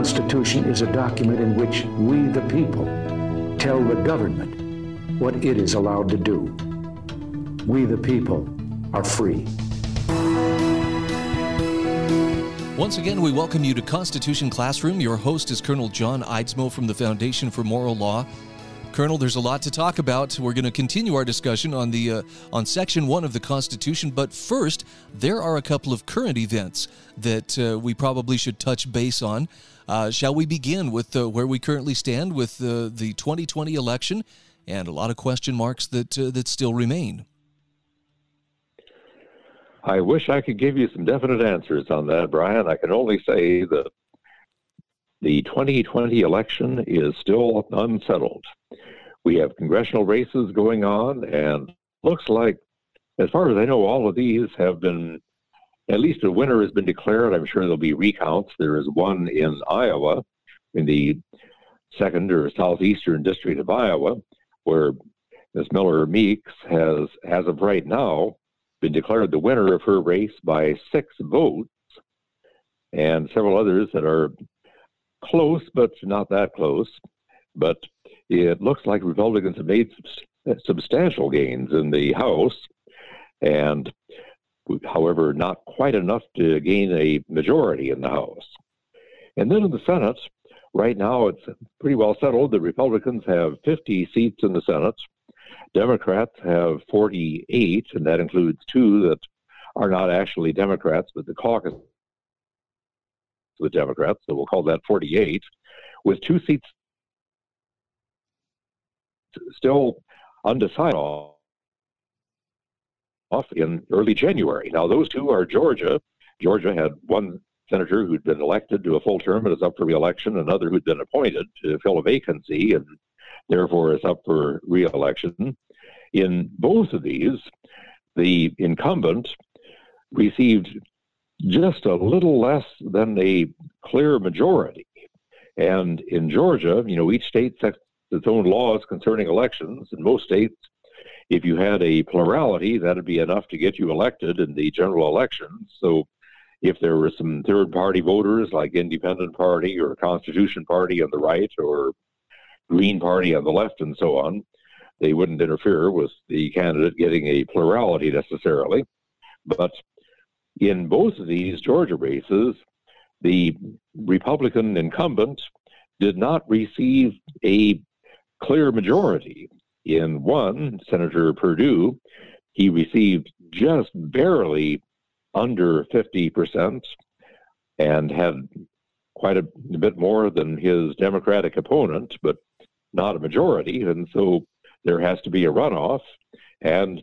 Constitution is a document in which we, the people, tell the government what it is allowed to do. We, the people, are free. Once again, we welcome you to Constitution Classroom. Your host is Colonel John Eidsmo from the Foundation for Moral Law. Colonel, there's a lot to talk about. We're going to continue our discussion on the on Section 1 of the Constitution, but first, there are a couple of current events that we probably should touch base on. Shall we begin with where we currently stand with the 2020 election and a lot of question marks that still remain? I wish I could give you some definite answers on that, Brian. I can only say that the 2020 election is still unsettled. We have congressional races going on, and looks like, as far as I know, all of these have been, at least a winner has been declared. I'm sure there'll be recounts. There is one in Iowa, in the 2nd or Southeastern District of Iowa, where Ms. Miller-Meeks has, as of right now, been declared the winner of her race by 6 votes, and several others that are close, but not that close. But it looks like Republicans have made substantial gains in the House, and however, not quite enough to gain a majority in the House. And then in the Senate, right now it's pretty well settled. The Republicans have 50 seats in the Senate. Democrats have 48, and that includes 2 that are not actually Democrats, but the caucus with Democrats, so we'll call that 48, with 2 seats still undecided off in early January. Now, those 2 are Georgia. Georgia had 1 senator who'd been elected to a full term and is up for re-election, another who'd been appointed to fill a vacancy and therefore is up for re-election. In both of these, the incumbent received just a little less than a clear majority. And in Georgia, you know, each state sets its own laws concerning elections. In most states, if you had a plurality, that would be enough to get you elected in the general election. So if there were some third-party voters like Independent Party or Constitution Party on the right or Green Party on the left and so on, they wouldn't interfere with the candidate getting a plurality necessarily. But in both of these Georgia races, the Republican incumbent did not receive a clear majority. In one, Senator Perdue, he received just barely under 50% and had quite a bit more than his Democratic opponent, but not a majority, and so there has to be a runoff. And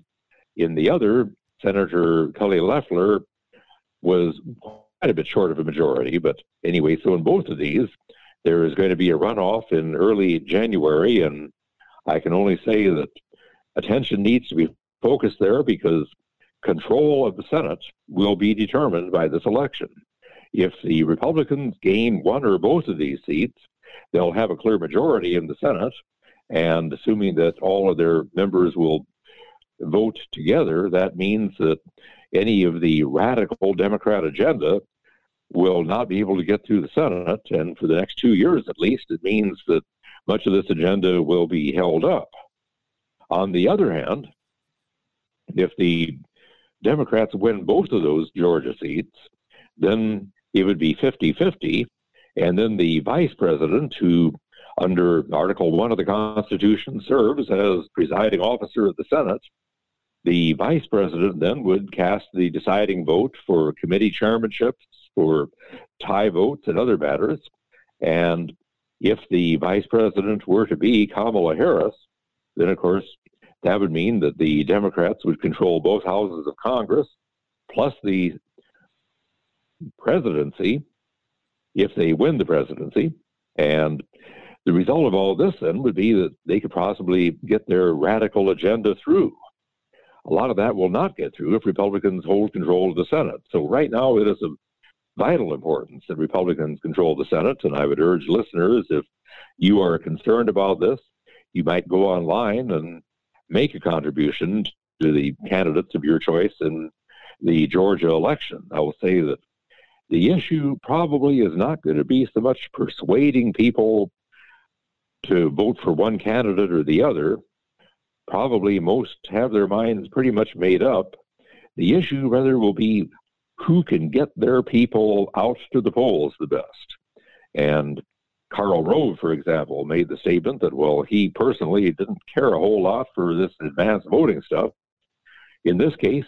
in the other, Senator Kelly Loeffler was quite a bit short of a majority, but anyway, so in both of these, there is going to be a runoff in early January, and I can only say that attention needs to be focused there because control of the Senate will be determined by this election. If the Republicans gain one or both of these seats, they'll have a clear majority in the Senate, and assuming that all of their members will vote together, that means that any of the radical Democrat agenda will not be able to get through the Senate, and for the next 2 years at least, it means that much of this agenda will be held up. On the other hand, if the Democrats win both of those Georgia seats, then it would be 50-50, and then the vice president, who under Article 1 of the Constitution serves as presiding officer of the Senate, the vice president then would cast the deciding vote for committee chairmanships, for tie votes, and other matters. And if the vice president were to be Kamala Harris, then, of course, that would mean that the Democrats would control both houses of Congress, plus the presidency, if they win the presidency. And the result of all this, then, would be that they could possibly get their radical agenda through. A lot of that will not get through if Republicans hold control of the Senate. So right now it is of vital importance that Republicans control the Senate, and I would urge listeners, if you are concerned about this, you might go online and make a contribution to the candidates of your choice in the Georgia election. I will say that The issue probably is not going to be so much persuading people to vote for one candidate or the other. Probably most have their minds pretty much made up. The issue rather will be who can get their people out to the polls the best. And Karl Rove, for example, made the statement that, well, he personally didn't care a whole lot for this advanced voting stuff. In this case,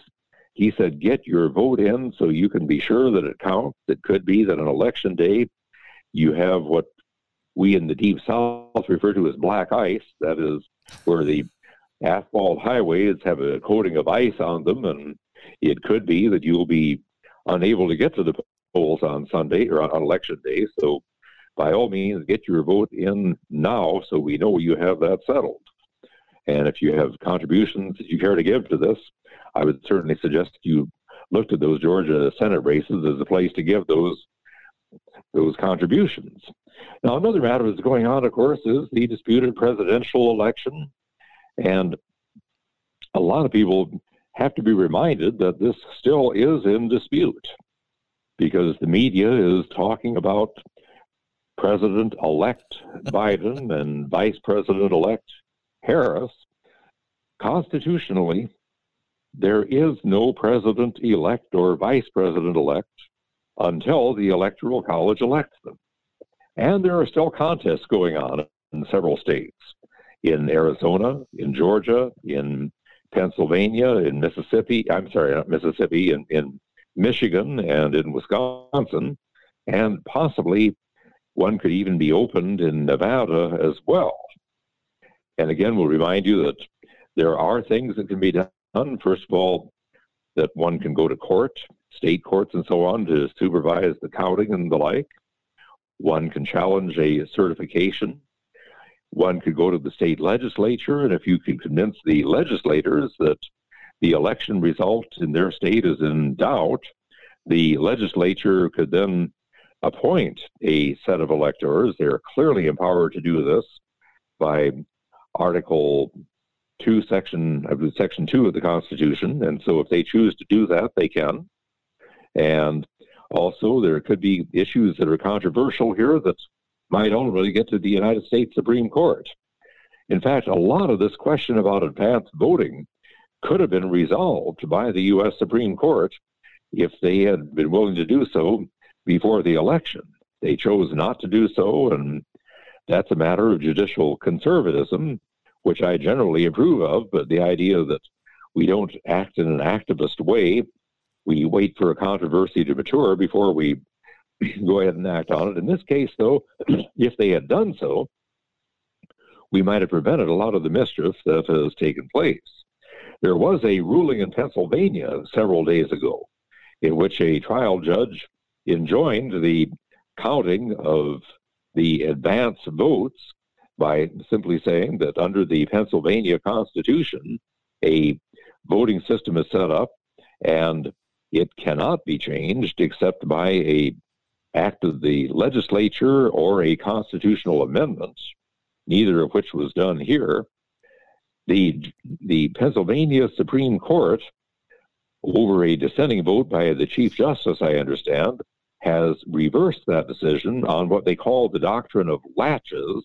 he said, get your vote in so you can be sure that it counts. It could be that on election day, you have what we in the Deep South refer to as black ice. That is where the asphalt highways have a coating of ice on them, and it could be that you'll be unable to get to the polls on Sunday or on election day. So by all means, get your vote in now so we know you have that settled. And if you have contributions that you care to give to this, I would certainly suggest you looked at those Georgia Senate races as a place to give those contributions. Now, another matter that's going on, of course, is the disputed presidential election. And a lot of people have to be reminded that this still is in dispute because the media is talking about President-elect Biden and Vice President-elect Harris. Constitutionally, there is no president-elect or vice president-elect until the Electoral College elects them. And there are still contests going on in several states, in Arizona, in Georgia, in Pennsylvania, in Mississippi, in Michigan and in Wisconsin, and possibly one could even be opened in Nevada as well. And again, we'll remind you that there are things that can be done. First of all, that one can go to court, state courts and so on, to supervise the counting and the like. One can challenge a certification. One could go to the state legislature, and if you can convince the legislators that the election result in their state is in doubt, the legislature could then appoint a set of electors. They're clearly empowered to do this by Article 2, Section 2 of the Constitution, and so if they choose to do that, they can. And also, there could be issues that are controversial here that might ultimately get to the United States Supreme Court. In fact, a lot of this question about advanced voting could have been resolved by the U.S. Supreme Court if they had been willing to do so before the election. They chose not to do so, and that's a matter of judicial conservatism, which I generally approve of, but the idea that we don't act in an activist way, we wait for a controversy to mature before we go ahead and act on it. In this case, though, if they had done so, we might have prevented a lot of the mischief that has taken place. There was a ruling in Pennsylvania several days ago in which a trial judge enjoined the counting of the advance votes by simply saying that under the Pennsylvania Constitution, a voting system is set up and it cannot be changed except by a act of the legislature or a constitutional amendment, neither of which was done here. The Pennsylvania Supreme Court, over a dissenting vote by the Chief Justice, I understand, has reversed that decision on what they call the doctrine of latches,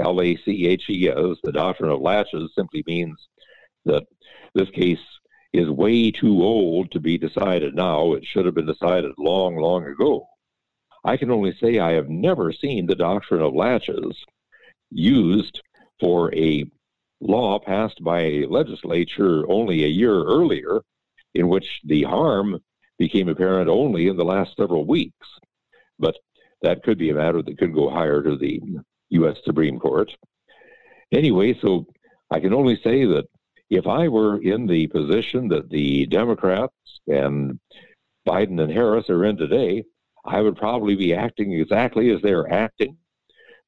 L-A-C-H-E-S. The doctrine of latches simply means that this case is way too old to be decided now. It should have been decided long, long ago. I can only say I have never seen the doctrine of latches used for a law passed by a legislature only a year earlier, in which the harm became apparent only in the last several weeks. But that could be a matter that could go higher to the U.S. Supreme Court. Anyway, so I can only say that if I were in the position that the Democrats and Biden and Harris are in today, I would probably be acting exactly as they're acting,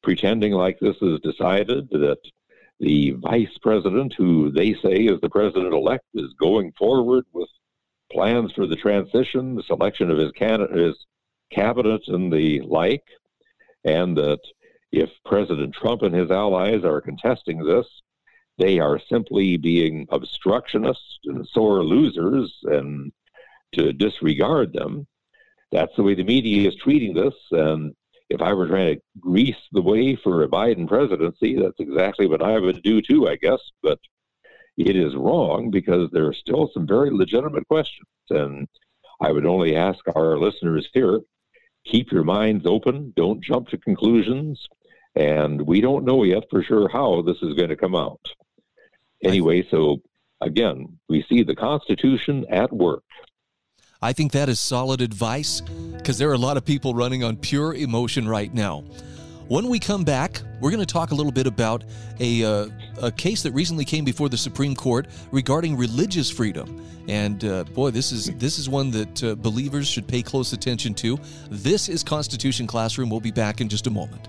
pretending like this is decided, that the vice president, who they say is the president-elect, is going forward with plans for the transition, the selection of his cabinet and the like, and that if President Trump and his allies are contesting this, they are simply being obstructionists and sore losers, and to disregard them. that's the way the media is treating this. And if I were trying to grease the way for a Biden presidency, that's exactly what I would do too, I guess. But it is wrong because there are still some very legitimate questions. And I would only ask our listeners here, keep your minds open, don't jump to conclusions. And we don't know yet for sure how this is going to come out. Anyway, so again, we see the Constitution at work. I think that is solid advice because there are a lot of people running on pure emotion right now. When we come back, we're going to talk a little bit about a case that recently came before the Supreme Court regarding religious freedom. And boy, this is one that believers should pay close attention to. This is Constitution Classroom. We'll be back in just a moment.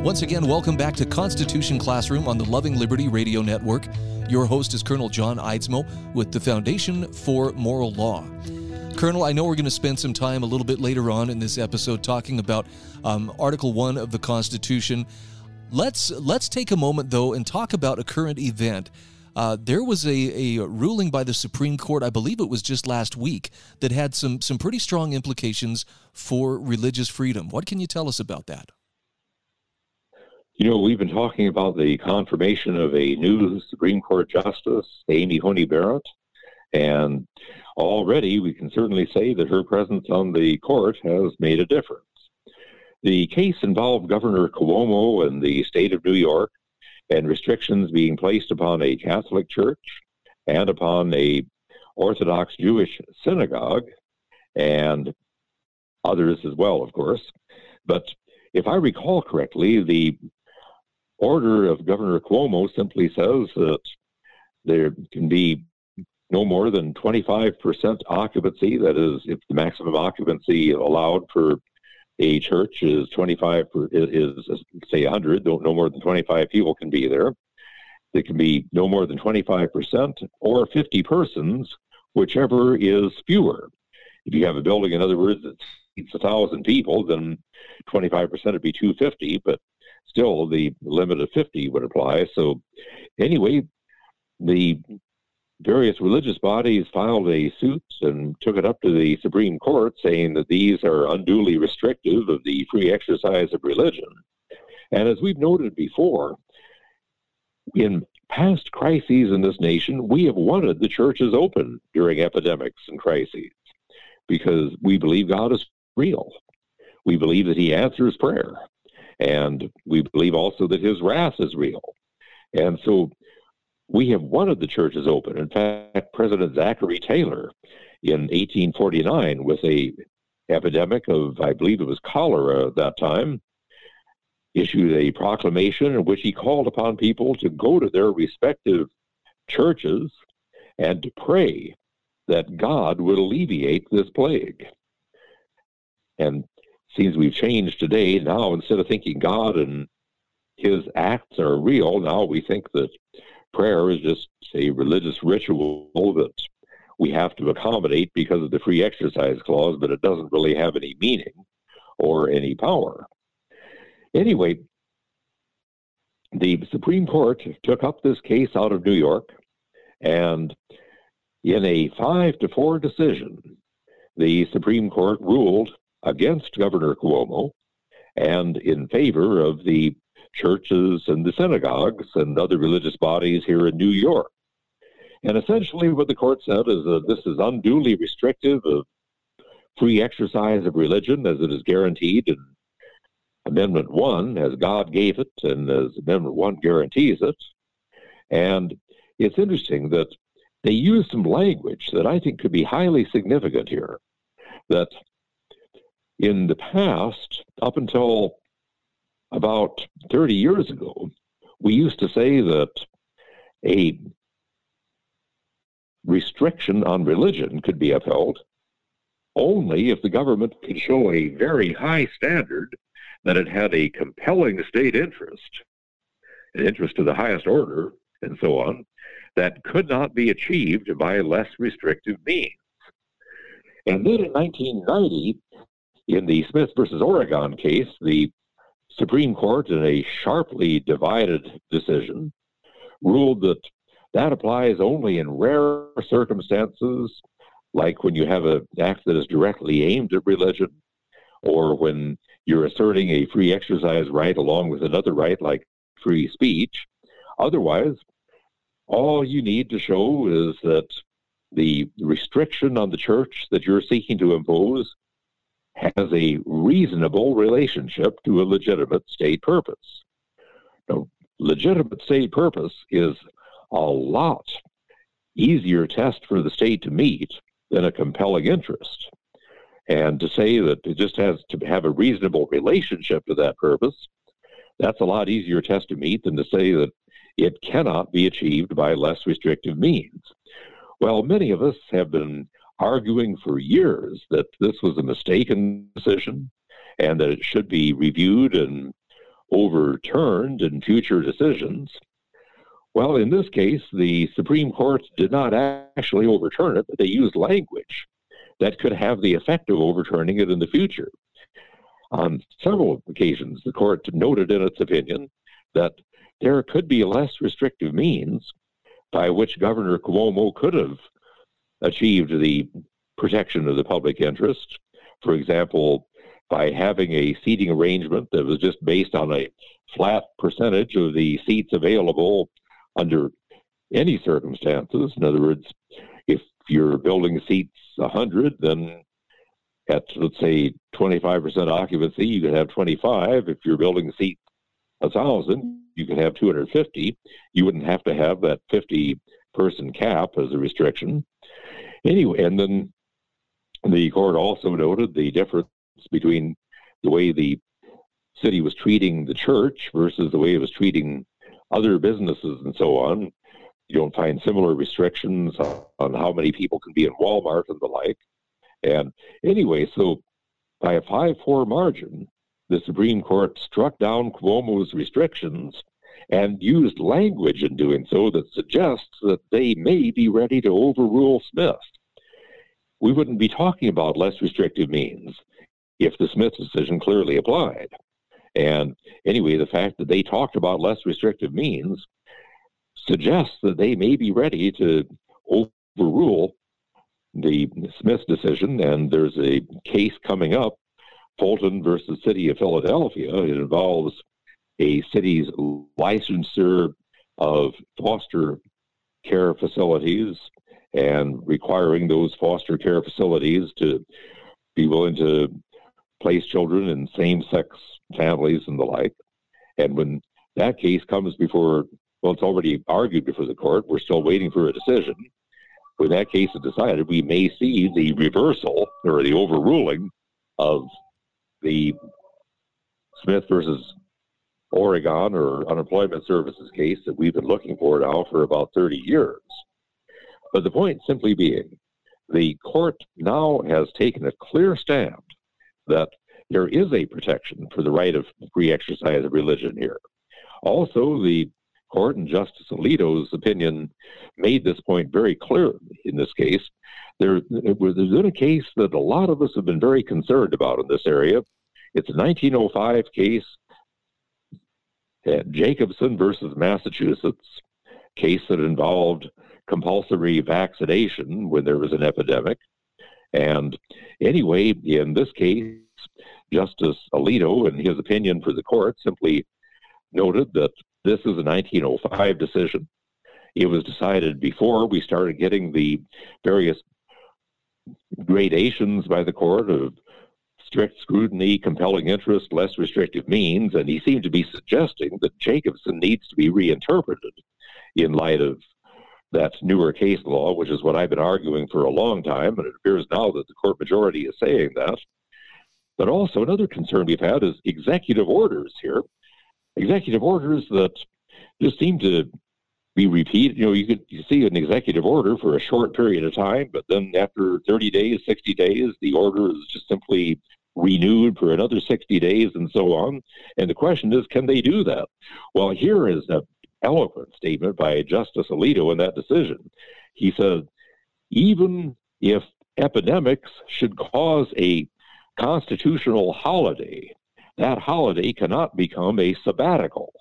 Once again, welcome back to Constitution Classroom on the Loving Liberty Radio Network. Your host is Colonel John Eidsmo with the Foundation for Moral Law. Colonel, I know we're going to spend some time a little bit later on in this episode talking about Article 1 of the Constitution. Let's take a moment, though, and talk about a current event. There was a ruling by the Supreme Court, I believe it was just last week, that had some pretty strong implications for religious freedom. What can you tell us about that? You know, we've been talking about the confirmation of a new Supreme Court Justice, Amy Coney Barrett, and already we can certainly say that her presence on the court has made a difference. The case involved Governor Cuomo and the state of New York and restrictions being placed upon a Catholic church and upon an Orthodox Jewish synagogue. And others as well, of course. But if I recall correctly, the order of Governor Cuomo simply says that there can be no more than 25% occupancy. That is, if the maximum occupancy allowed for a church is 25, is say 100, no more than 25 people can be there. There can be no more than 25% or 50 persons, whichever is fewer. If you have a building, in other words, that seats 1,000 people, then 25% would be 250, but still the limit of 50 would apply. So anyway, the various religious bodies filed a suit and took it up to the Supreme Court, saying that these are unduly restrictive of the free exercise of religion. And as we've noted before, in past crises in this nation, we have wanted the churches open during epidemics and crises because we believe God is real. We believe that he answers prayer. And we believe also that his wrath is real. And so we have wanted the churches open. In fact, President Zachary Taylor in 1849 with a epidemic of, I believe it was cholera at that time, issued a proclamation in which he called upon people to go to their respective churches and to pray that God would alleviate this plague. And it seems we've changed today. Now, instead of thinking God and his acts are real, now we think that prayer is just a religious ritual that we have to accommodate because of the free exercise clause, but it doesn't really have any meaning or any power. Anyway, the Supreme Court took up this case out of New York, and in a 5-4 decision, the Supreme Court ruled against Governor Cuomo and in favor of the churches and the synagogues and other religious bodies here in New York. And essentially what the court said is that this is unduly restrictive of free exercise of religion as it is guaranteed in Amendment 1, as God gave it, and as Amendment 1 guarantees it. And it's interesting that they use some language that I think could be highly significant here, that in the past, up until about 30 years ago, we used to say that a restriction on religion could be upheld only if the government could show a very high standard that it had a compelling state interest, an interest of the highest order, and so on, that could not be achieved by less restrictive means. And then in 1990, in the Smith versus Oregon case, the Supreme Court, in a sharply divided decision, ruled that that applies only in rare circumstances, like when you have an act that is directly aimed at religion, or when you're asserting a free exercise right along with another right, like free speech. Otherwise, all you need to show is that the restriction on the church that you're seeking to impose has a reasonable relationship to a legitimate state purpose. Now, legitimate state purpose is a lot easier test for the state to meet than a compelling interest. And to say that it just has to have a reasonable relationship to that purpose, that's a lot easier test to meet than to say that it cannot be achieved by less restrictive means. Well, many of us have been arguing for years that this was a mistaken decision and that it should be reviewed and overturned in future decisions. Well, in this case, the Supreme Court did not actually overturn it, but they used language that could have the effect of overturning it in the future. On several occasions, the court noted in its opinion that there could be less restrictive means by which Governor Cuomo could have achieved the protection of the public interest. For example, by having a seating arrangement that was just based on a flat percentage of the seats available under any circumstances. In other words, if you're building seats 100, then at, let's say, 25% occupancy, you could have 25. If you're building seats 1,000, you could have 250. You wouldn't have to have that 50-person cap as a restriction. Anyway, and then the court also noted the difference between the way the city was treating the church versus the way it was treating other businesses and so on. You don't find similar restrictions on how many people can be in Walmart and the like. And anyway, so by a 5-4 margin, the Supreme Court struck down Cuomo's restrictions and used language in doing so that suggests that they may be ready to overrule Smith. We wouldn't be talking about less restrictive means if the Smith decision clearly applied. And anyway, the fact that they talked about less restrictive means suggests that they may be ready to overrule the Smith decision, and there's a case coming up, Fulton versus City of Philadelphia. It involves a city's licensure of foster care facilities and requiring those foster care facilities to be willing to place children in same-sex families and the like. And when that case comes before, well, it's already argued before the court, we're still waiting for a decision. When that case is decided, we may see the reversal or the overruling of the Smith versus Oregon or unemployment services case that we've been looking for now for about 30 years. But the point simply being, the court now has taken a clear stand that there is a protection for the right of free exercise of religion here. Also, the court and Justice Alito's opinion made this point very clear in this case. There's been a case that a lot of us have been very concerned about in this area. It's a 1905 case, Jacobson versus Massachusetts, case that involved compulsory vaccination when there was an epidemic. And anyway, in this case, Justice Alito, in his opinion for the court, simply noted that this is a 1905 decision. It was decided before we started getting the various gradations by the court of strict scrutiny, compelling interest, less restrictive means, and he seemed to be suggesting that Jacobson needs to be reinterpreted in light of that newer case law, which is what I've been arguing for a long time, and it appears now that the court majority is saying that. But also another concern we've had is executive orders here. Executive orders that just seem to be repeated. You know, you see an executive order for a short period of time, but then after 30 days, 60 days, the order is just simply renewed for another 60 days and so on. And the question is, can they do that? Well, here is an eloquent statement by Justice Alito in that decision. He said, even if epidemics should cause a constitutional holiday, that holiday cannot become a sabbatical,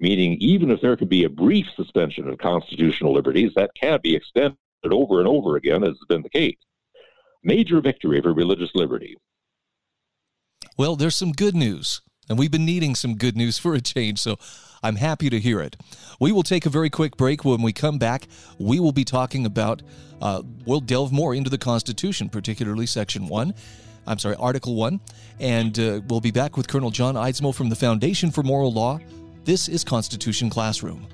meaning even if there could be a brief suspension of constitutional liberties, that can be extended over and over again, as has been the case. Major victory for religious liberty. Well, there's some good news, and we've been needing some good news for a change, so I'm happy to hear it. We will take a very quick break. When we come back, we will be talking about, we'll delve more into the Constitution, particularly Article 1, and we'll be back with Colonel John Eidsmo from the Foundation for Moral Law. This is Constitution Classroom.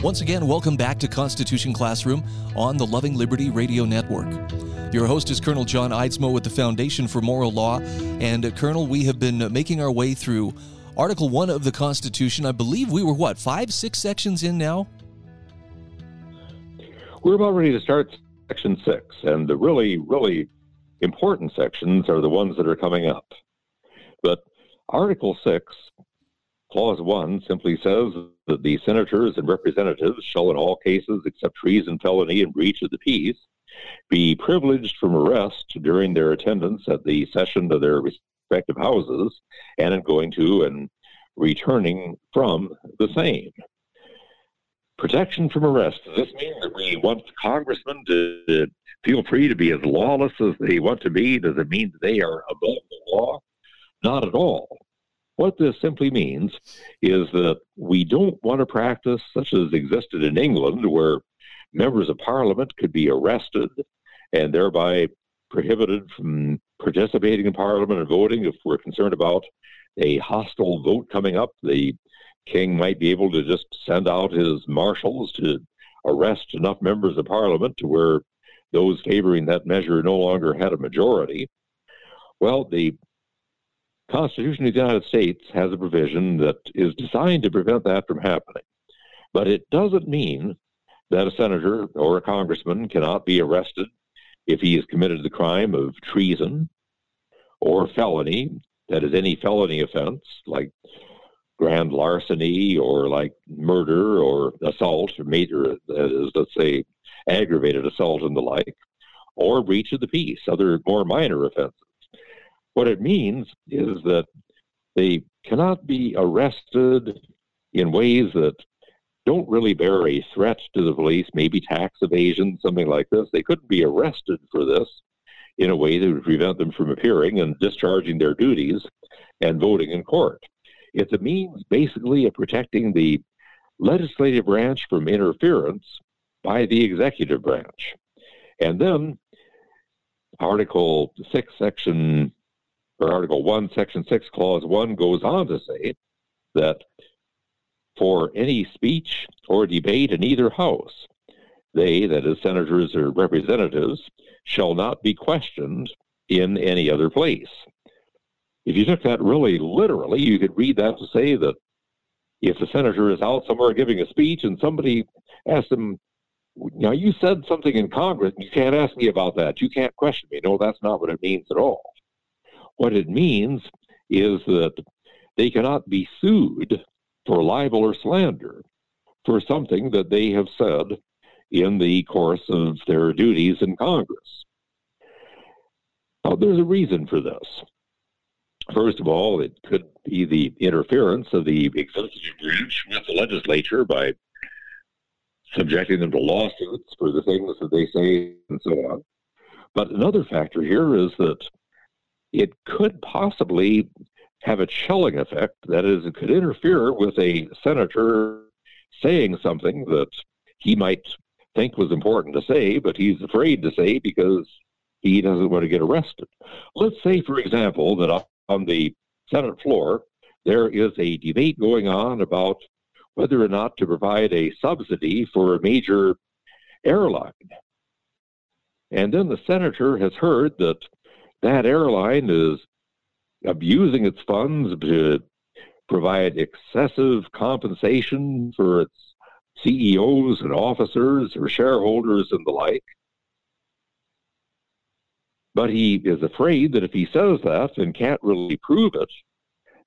Once again, welcome back to Constitution Classroom on the Loving Liberty Radio Network. Your host is Colonel John Eidsmo with the Foundation for Moral Law. And Colonel, we have been making our way through Article 1 of the Constitution. I believe we were, 5-6 sections in now? We're about ready to start Section 6. And the really, really important sections are the ones that are coming up. But Article 6, Clause 1 simply says that the senators and representatives shall in all cases, except treason, felony, and breach of the peace, be privileged from arrest during their attendance at the session of their respective houses and in going to and returning from the same. Protection from arrest. Does this mean that we want congressmen to feel free to be as lawless as they want to be? Does it mean that they are above the law? Not at all. What this simply means is that we don't want a practice such as existed in England, where members of parliament could be arrested and thereby prohibited from participating in parliament and voting. If we're concerned about a hostile vote coming up, the king might be able to just send out his marshals to arrest enough members of parliament to where those favoring that measure no longer had a majority. Well, the Constitution of the United States has a provision that is designed to prevent that from happening. But it doesn't mean that a senator or a congressman cannot be arrested if he has committed the crime of treason or felony, that is any felony offense like grand larceny or like murder or assault or major, that is, let's say, aggravated assault and the like, or breach of the peace, other more minor offenses. What it means is that they cannot be arrested in ways that don't really bear a threat to the police, maybe tax evasion, something like this. They couldn't be arrested for this in a way that would prevent them from appearing and discharging their duties and voting in court. It's a means, basically, of protecting the legislative branch from interference by the executive branch. And then Article 6, Section, or Article 1, Section 6, Clause 1 goes on to say that for any speech or debate in either house, they, that is, senators or representatives, shall not be questioned in any other place. If you took that really literally, you could read that to say that if the senator is out somewhere giving a speech and somebody asks him, now you said something in Congress, you can't ask me about that, you can't question me. No, that's not what it means at all. What it means is that they cannot be sued for libel or slander for something that they have said in the course of their duties in Congress. Now, there's a reason for this. First of all, it could be the interference of the executive branch with the legislature by subjecting them to lawsuits for the things that they say and so on. But another factor here is that it could possibly have a chilling effect. That is, it could interfere with a senator saying something that he might think was important to say, but he's afraid to say because he doesn't want to get arrested. Let's say, for example, that on the Senate floor, there is a debate going on about whether or not to provide a subsidy for a major airline. And then the senator has heard that that airline is abusing its funds to provide excessive compensation for its CEOs and officers or shareholders and the like. But he is afraid that if he says that and can't really prove it,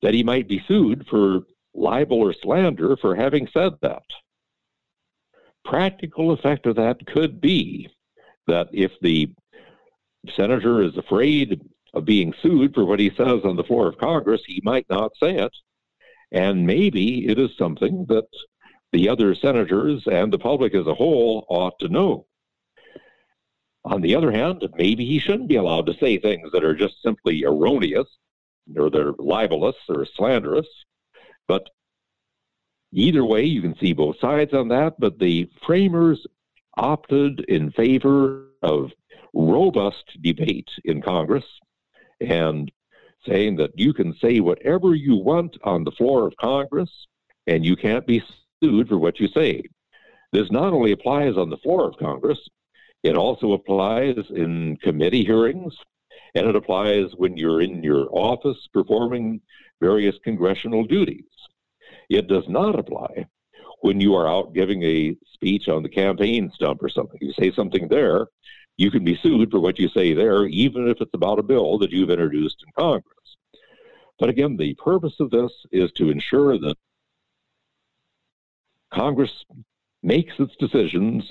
that he might be sued for libel or slander for having said that. Practical effect of that could be that if the senator is afraid of being sued for what he says on the floor of Congress, he might not say it. And maybe it is something that the other senators and the public as a whole ought to know. On the other hand, maybe he shouldn't be allowed to say things that are just simply erroneous or they're libelous or slanderous. But either way, you can see both sides on that. But the framers opted in favor of robust debate in Congress and saying that you can say whatever you want on the floor of Congress and you can't be sued for what you say. This not only applies on the floor of Congress, it also applies in committee hearings, and it applies when you're in your office performing various congressional duties. It does not apply when you are out giving a speech on the campaign stump or something. You say something there, you can be sued for what you say there, even if it's about a bill that you've introduced in Congress. But again, the purpose of this is to ensure that Congress makes its decisions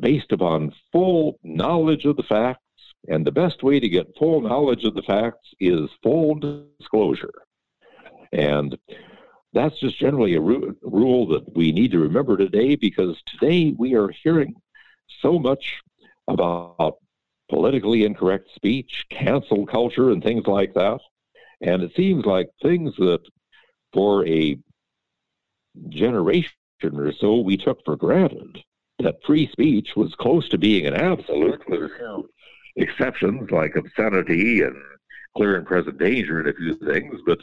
based upon full knowledge of the facts, and the best way to get full knowledge of the facts is full disclosure. And that's just generally a rule that we need to remember today, because today we are hearing so much about politically incorrect speech, cancel culture, and things like that. And it seems like things that for a generation or so we took for granted that free speech was close to being an absolute, with a few exceptions like obscenity and clear and present danger and a few things. But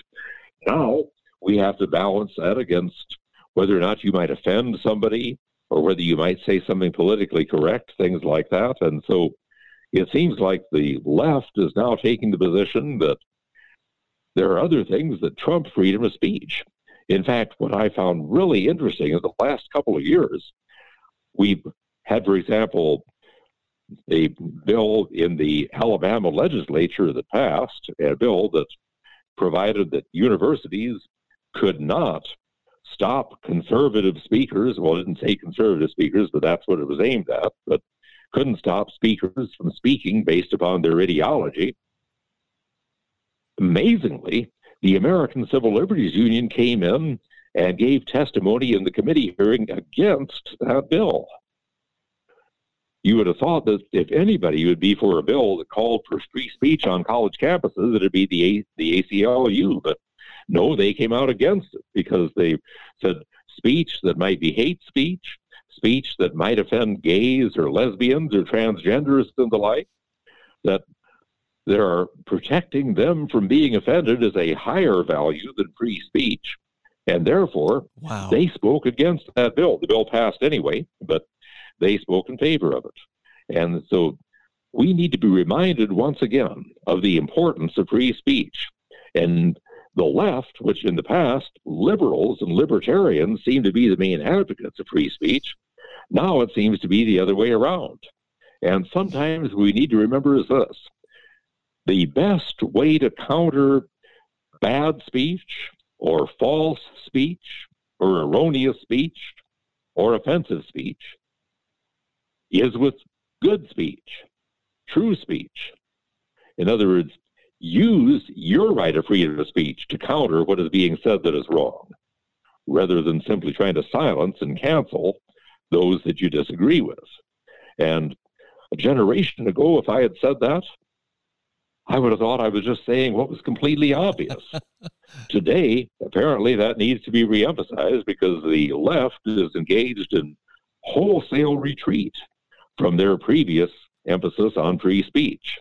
now we have to balance that against whether or not you might offend somebody or whether you might say something politically correct, things like that. And so it seems like the left is now taking the position that there are other things that trump freedom of speech. In fact, what I found really interesting in the last couple of years, we've had, for example, a bill in the Alabama legislature that passed, a bill that provided that universities could not stop conservative speakers. Well, it didn't say conservative speakers, but that's what it was aimed at, but couldn't stop speakers from speaking based upon their ideology. Amazingly, the American Civil Liberties Union came in and gave testimony in the committee hearing against that bill. You would have thought that if anybody would be for a bill that called for free speech on college campuses, it would be the ACLU, but no, they came out against it because they said speech that might be hate speech that might offend gays or lesbians or transgenders and the like, that there are protecting them from being offended is a higher value than free speech. And therefore, They spoke against that bill. The bill passed anyway, but they spoke in favor of it. And so we need to be reminded once again of the importance of free speech. And the left, which in the past, liberals and libertarians seem to be the main advocates of free speech, now it seems to be the other way around. And sometimes we need to remember is this: the best way to counter bad speech or false speech or erroneous speech or offensive speech is with good speech, true speech. In other words, use your right of freedom of speech to counter what is being said that is wrong, rather than simply trying to silence and cancel those that you disagree with. And a generation ago, if I had said that, I would have thought I was just saying what was completely obvious. Today, apparently, that needs to be reemphasized because the left is engaged in wholesale retreat from their previous emphasis on free speech.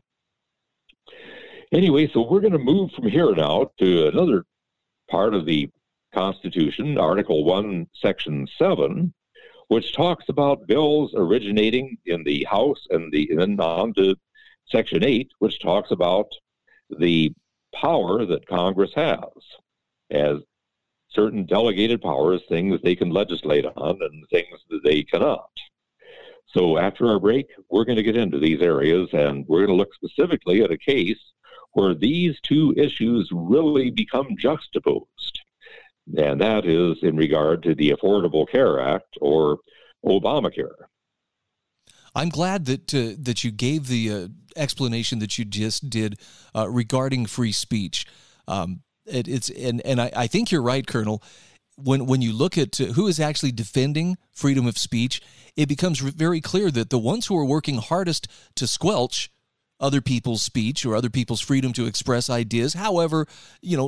Anyway, so we're going to move from here now to another part of the Constitution, Article 1, Section 7, which talks about bills originating in the House and then on to Section 8, which talks about the power that Congress has as certain delegated powers, things they can legislate on and things that they cannot. So after our break, we're going to get into these areas, and we're going to look specifically at a case where these two issues really become juxtaposed, and that is in regard to the Affordable Care Act, or Obamacare. I'm glad that you gave the explanation that you just did regarding free speech. I think you're right, Colonel. When you look at who is actually defending freedom of speech, it becomes very clear that the ones who are working hardest to squelch other people's speech or other people's freedom to express ideas, however,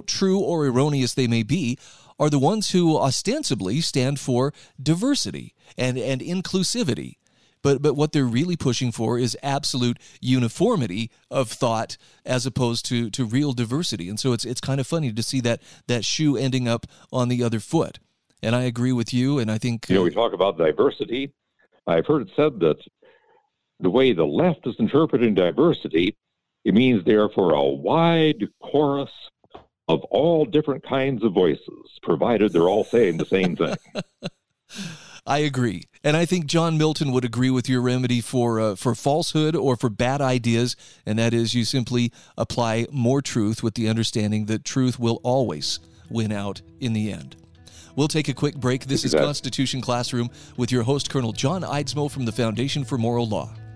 true or erroneous they may be, are the ones who ostensibly stand for diversity and inclusivity. But what they're really pushing for is absolute uniformity of thought as opposed to real diversity. And so it's kind of funny to see that shoe ending up on the other foot. And I agree with you, and I think... we talk about diversity. I've heard it said that the way the left is interpreting diversity, it means they're for a wide chorus of all different kinds of voices, provided they're all saying the same thing. I agree. And I think John Milton would agree with your remedy for falsehood or for bad ideas, and that is you simply apply more truth with the understanding that truth will always win out in the end. We'll take a quick break. This is Constitution Classroom with your host, Colonel John Eidsmo from the Foundation for Moral Law.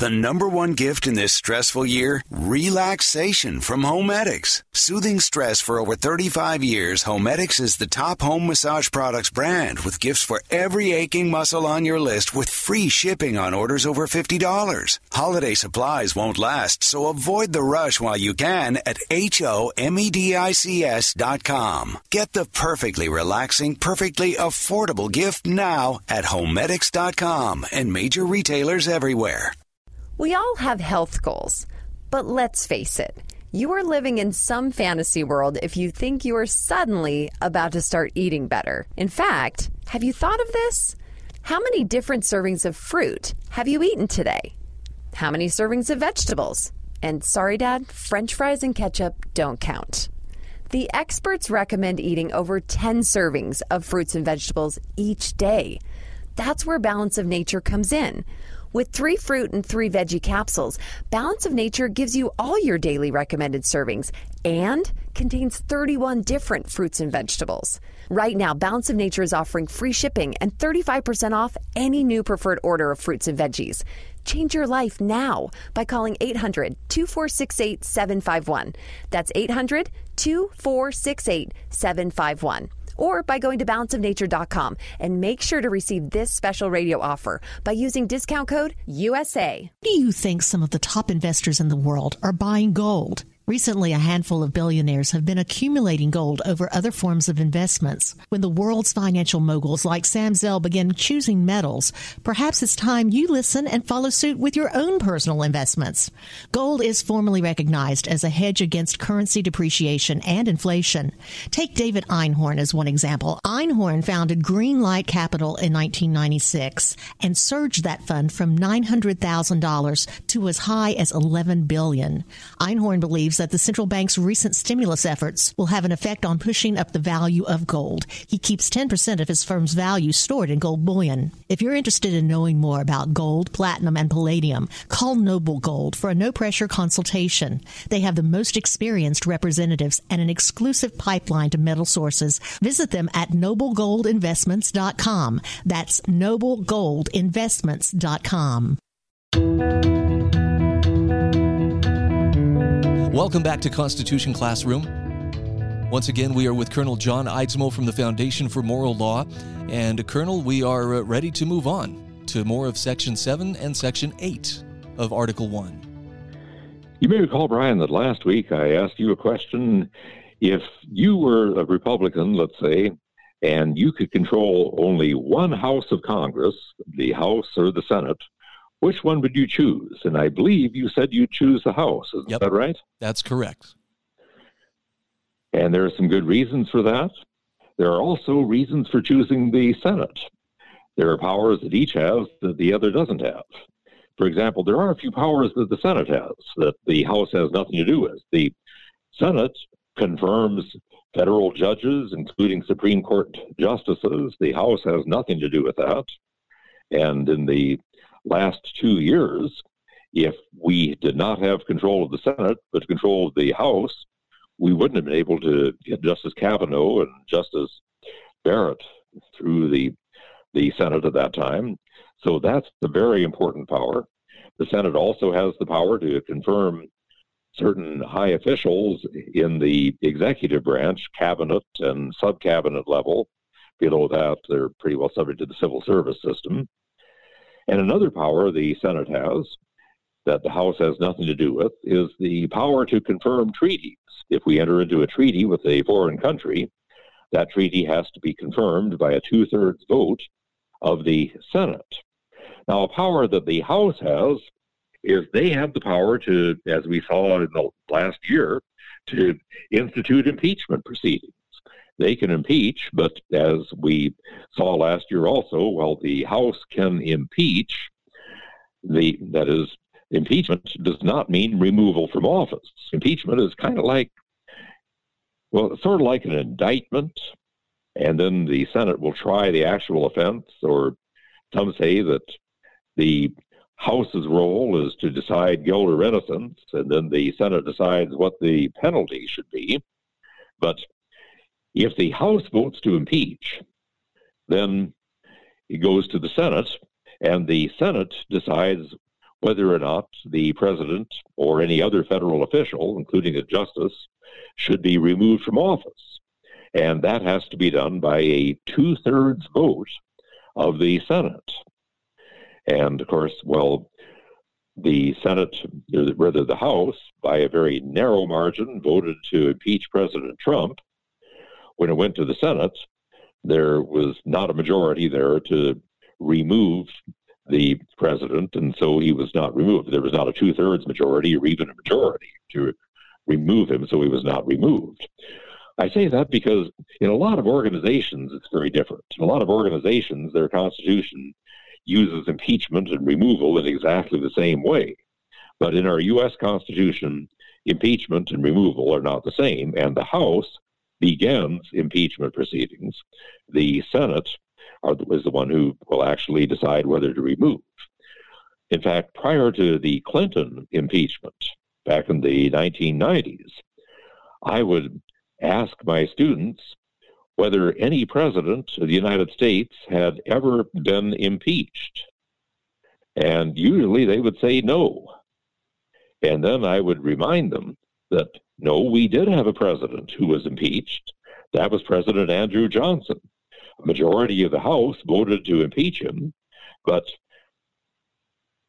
The number one gift in this stressful year? Relaxation from Homedics. Soothing stress for over 35 years, Homedics is the top home massage products brand with gifts for every aching muscle on your list with free shipping on orders over $50. Holiday supplies won't last, so avoid the rush while you can at HOMEDICS.com. Get the perfectly relaxing, perfectly affordable gift now at Homedics.com and major retailers everywhere. We all have health goals, but let's face it, you are living in some fantasy world if you think you are suddenly about to start eating better. In fact, have you thought of this? How many different servings of fruit have you eaten today? How many servings of vegetables? And sorry, Dad, French fries and ketchup don't count. The experts recommend eating over 10 servings of fruits and vegetables each day. That's where Balance of Nature comes in. With 3 fruit and 3 veggie capsules, Balance of Nature gives you all your daily recommended servings and contains 31 different fruits and vegetables. Right now, Balance of Nature is offering free shipping and 35% off any new preferred order of fruits and veggies. Change your life now by calling 800-2468-751. That's 800-2468-751. Or by going to balanceofnature.com and make sure to receive this special radio offer by using discount code USA. Do you think some of the top investors in the world are buying gold? Recently, a handful of billionaires have been accumulating gold over other forms of investments. When the world's financial moguls like Sam Zell begin choosing metals, perhaps it's time you listen and follow suit with your own personal investments. Gold is formally recognized as a hedge against currency depreciation and inflation. Take David Einhorn as one example. Einhorn founded Greenlight Capital in 1996 and surged that fund from $900,000 to as high as $11 billion. Einhorn believes that the central bank's recent stimulus efforts will have an effect on pushing up the value of gold. He keeps 10% of his firm's value stored in gold bullion. If you're interested in knowing more about gold, platinum, and palladium, call Noble Gold for a no-pressure consultation. They have the most experienced representatives and an exclusive pipeline to metal sources. Visit them at noblegoldinvestments.com. That's noblegoldinvestments.com. Welcome back to Constitution Classroom. Once again, we are with Colonel John Eidsmo from the Foundation for Moral Law. And, Colonel, we are ready to move on to more of Section 7 and Section 8 of Article 1. You may recall, Brian, that last week I asked you a question. If you were a Republican, let's say, and you could control only one house of Congress, the House or the Senate, which one would you choose? And I believe you said you'd choose the House. Isn't that right? That's correct. And there are some good reasons for that. There are also reasons for choosing the Senate. There are powers that each has that the other doesn't have. For example, there are a few powers that the Senate has that the House has nothing to do with. The Senate confirms federal judges, including Supreme Court justices. The House has nothing to do with that. And in the last 2 years, if we did not have control of the Senate, but control of the House, we wouldn't have been able to get Justice Kavanaugh and Justice Barrett through the Senate at that time. So that's a very important power. The Senate also has the power to confirm certain high officials in the executive branch, cabinet and sub-cabinet level. Below that, they're pretty well subject to the civil service system. And another power the Senate has that the House has nothing to do with is the power to confirm treaties. If we enter into a treaty with a foreign country, that treaty has to be confirmed by a 2/3 vote of the Senate. Now, a power that the House has is they have the power to, as we saw in the last year, to institute impeachment proceedings. They can impeach, but as we saw last year also, while the House can impeach, that is, Impeachment does not mean removal from office. Impeachment is kind of like, well, sort of like an indictment, and then the Senate will try the actual offense, or some say that the House's role is to decide guilt or innocence, and then the Senate decides what the penalty should be. But if the House votes to impeach, then it goes to the Senate, and the Senate decides whether or not the president or any other federal official, including a justice, should be removed from office. And that has to be done by a 2/3 vote of the Senate. And, of course, well, the Senate, or rather the House, by a very narrow margin, voted to impeach President Trump. When it went to the Senate, there was not a majority there to remove the president, and so he was not removed. There was not a 2/3 majority or even a majority to remove him, so he was not removed. I say that because in a lot of organizations, it's very different. In a lot of organizations, their constitution uses impeachment and removal in exactly the same way. But in our U.S. Constitution, impeachment and removal are not the same, and the House begins impeachment proceedings. The Senate is the one who will actually decide whether to remove. In fact, prior to the Clinton impeachment back in the 1990s, I would ask my students whether any president of the United States had ever been impeached. And usually they would say no. And then I would remind them that, no, we did have a president who was impeached. That was President Andrew Johnson. A majority of the House voted to impeach him, but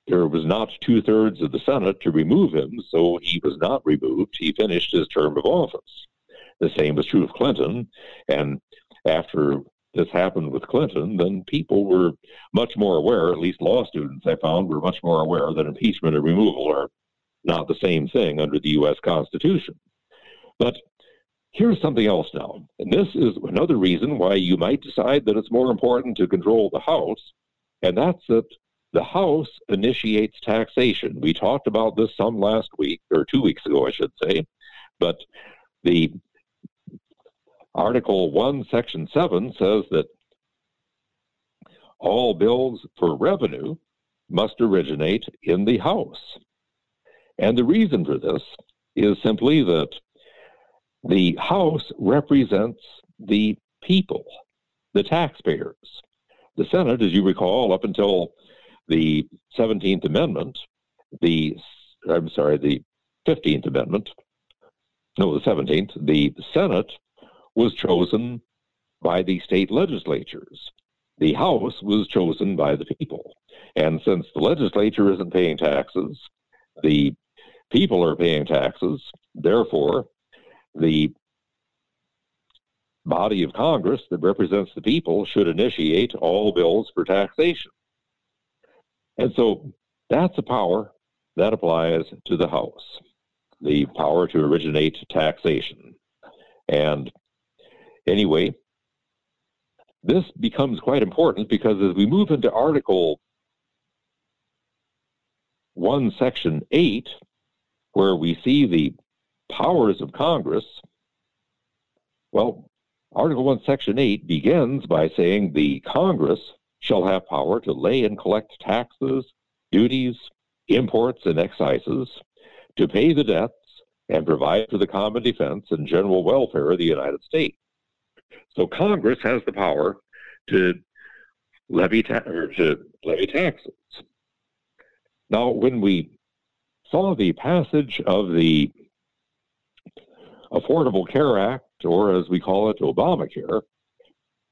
there was not 2/3 of the Senate to remove him, so he was not removed. He finished his term of office. The same was true of Clinton, and after this happened with Clinton, then people were much more aware, at least law students I found were much more aware that impeachment and removal are not the same thing under the U.S. Constitution. But here's something else now, and this is another reason why you might decide that it's more important to control the House, and that's that the House initiates taxation. We talked about this some last week, or 2 weeks ago, I should say, but the Article 1, Section 7 says that all bills for revenue must originate in the House. And the reason for this is simply that the House represents the people, the taxpayers. The Senate, as you recall, up until the 17th Amendment, the 15th Amendment, no, the 17th, the Senate was chosen by the state legislatures. The House was chosen by the people. And since the legislature isn't paying taxes, the people are paying taxes, therefore the body of Congress that represents the people should initiate all bills for taxation. And so that's a power that applies to the House, the power to originate taxation. And anyway, this becomes quite important because as we move into Article 1, Section 8, where we see the powers of Congress, well, Article 1, Section 8 begins by saying the Congress shall have power to lay and collect taxes, duties, imports, and excises, to pay the debts, and provide for the common defense and general welfare of the United States. So Congress has the power to levy taxes. Now, when we saw the passage of the Affordable Care Act, or as we call it, Obamacare,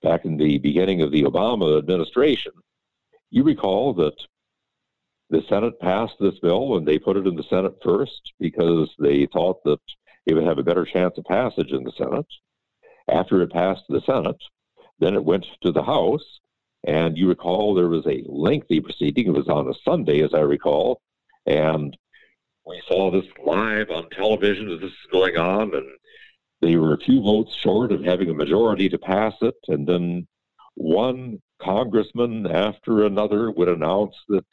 back in the beginning of the Obama administration, you recall that the Senate passed this bill and they put it in the Senate first because they thought that it would have a better chance of passage in the Senate. After it passed the Senate, then it went to the House, and you recall there was a lengthy proceeding. It was on a Sunday, as I recall, and we saw this live on television as this is going on, and they were a few votes short of having a majority to pass it, and then one congressman after another would announce that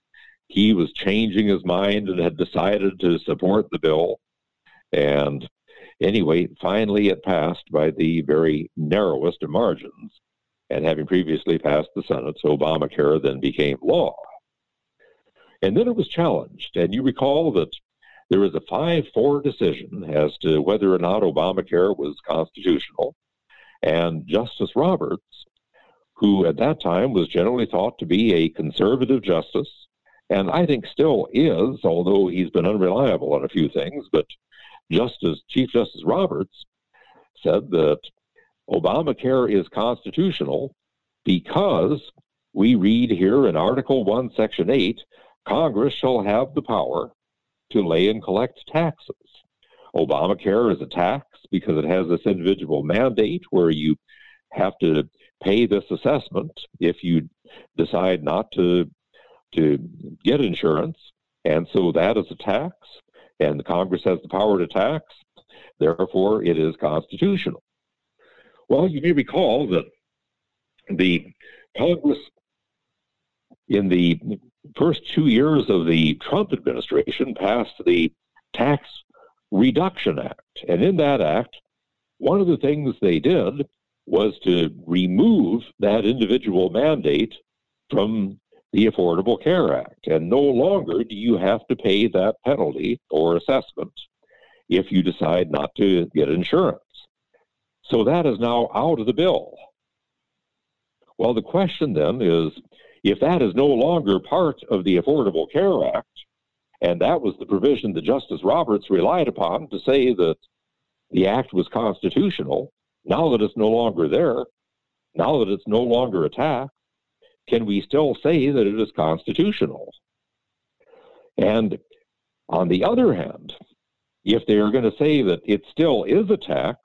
he was changing his mind and had decided to support the bill. And anyway, finally it passed by the very narrowest of margins. And having previously passed the Senate, so Obamacare then became law. And then it was challenged. And you recall that there was a 5-4 decision as to whether or not Obamacare was constitutional. And Justice Roberts, who at that time was generally thought to be a conservative justice, and I think still is, although he's been unreliable on a few things, but Chief Justice Roberts said that Obamacare is constitutional because we read here in Article 1, Section 8, Congress shall have the power to lay and collect taxes. Obamacare is a tax because it has this individual mandate where you have to pay this assessment if you decide not to get insurance. And so that is a tax, and the Congress has the power to tax. Therefore, it is constitutional. Well, you may recall that the Congress in the first 2 years of the Trump administration passed the Tax Reduction Act. And in that act, one of the things they did was to remove that individual mandate from the Affordable Care Act. And no longer do you have to pay that penalty or assessment if you decide not to get insurance. So that is now out of the bill. Well, the question then is, if that is no longer part of the Affordable Care Act, and that was the provision that Justice Roberts relied upon to say that the act was constitutional, now that it's no longer there, now that it's no longer a tax, can we still say that it is constitutional? And on the other hand, if they are going to say that it still is a tax,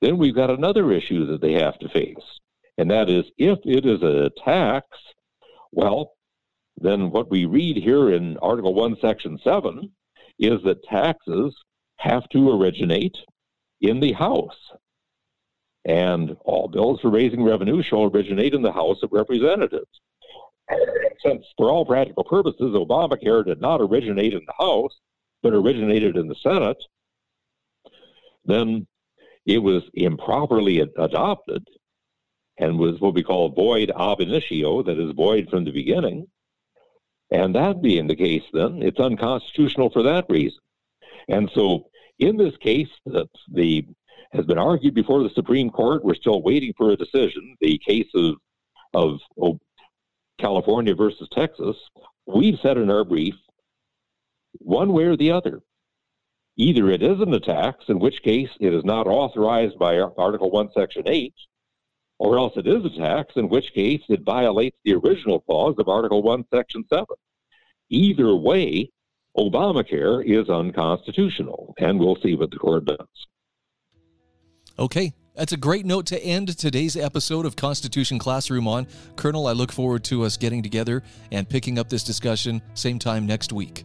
then we've got another issue that they have to face, and that is, if it is a tax, well, then what we read here in Article 1, Section 7 is that taxes have to originate in the House, and all bills for raising revenue shall originate in the House of Representatives. Since, for all practical purposes, Obamacare did not originate in the House, but originated in the Senate, then it was improperly adopted and was what we call void ab initio, that is void from the beginning. And that being the case, then, it's unconstitutional for that reason. And so in this case that has been argued before the Supreme Court, we're still waiting for a decision, the case of California versus Texas, we've said in our brief, one way or the other, either it isn't a tax, in which case it is not authorized by Article 1, Section 8, or else it is a tax, in which case it violates the original clause of Article 1, Section 7. Either way, Obamacare is unconstitutional, and we'll see what the court does. Okay, that's a great note to end today's episode of Constitution Classroom on. Colonel, I look forward to us getting together and picking up this discussion same time next week.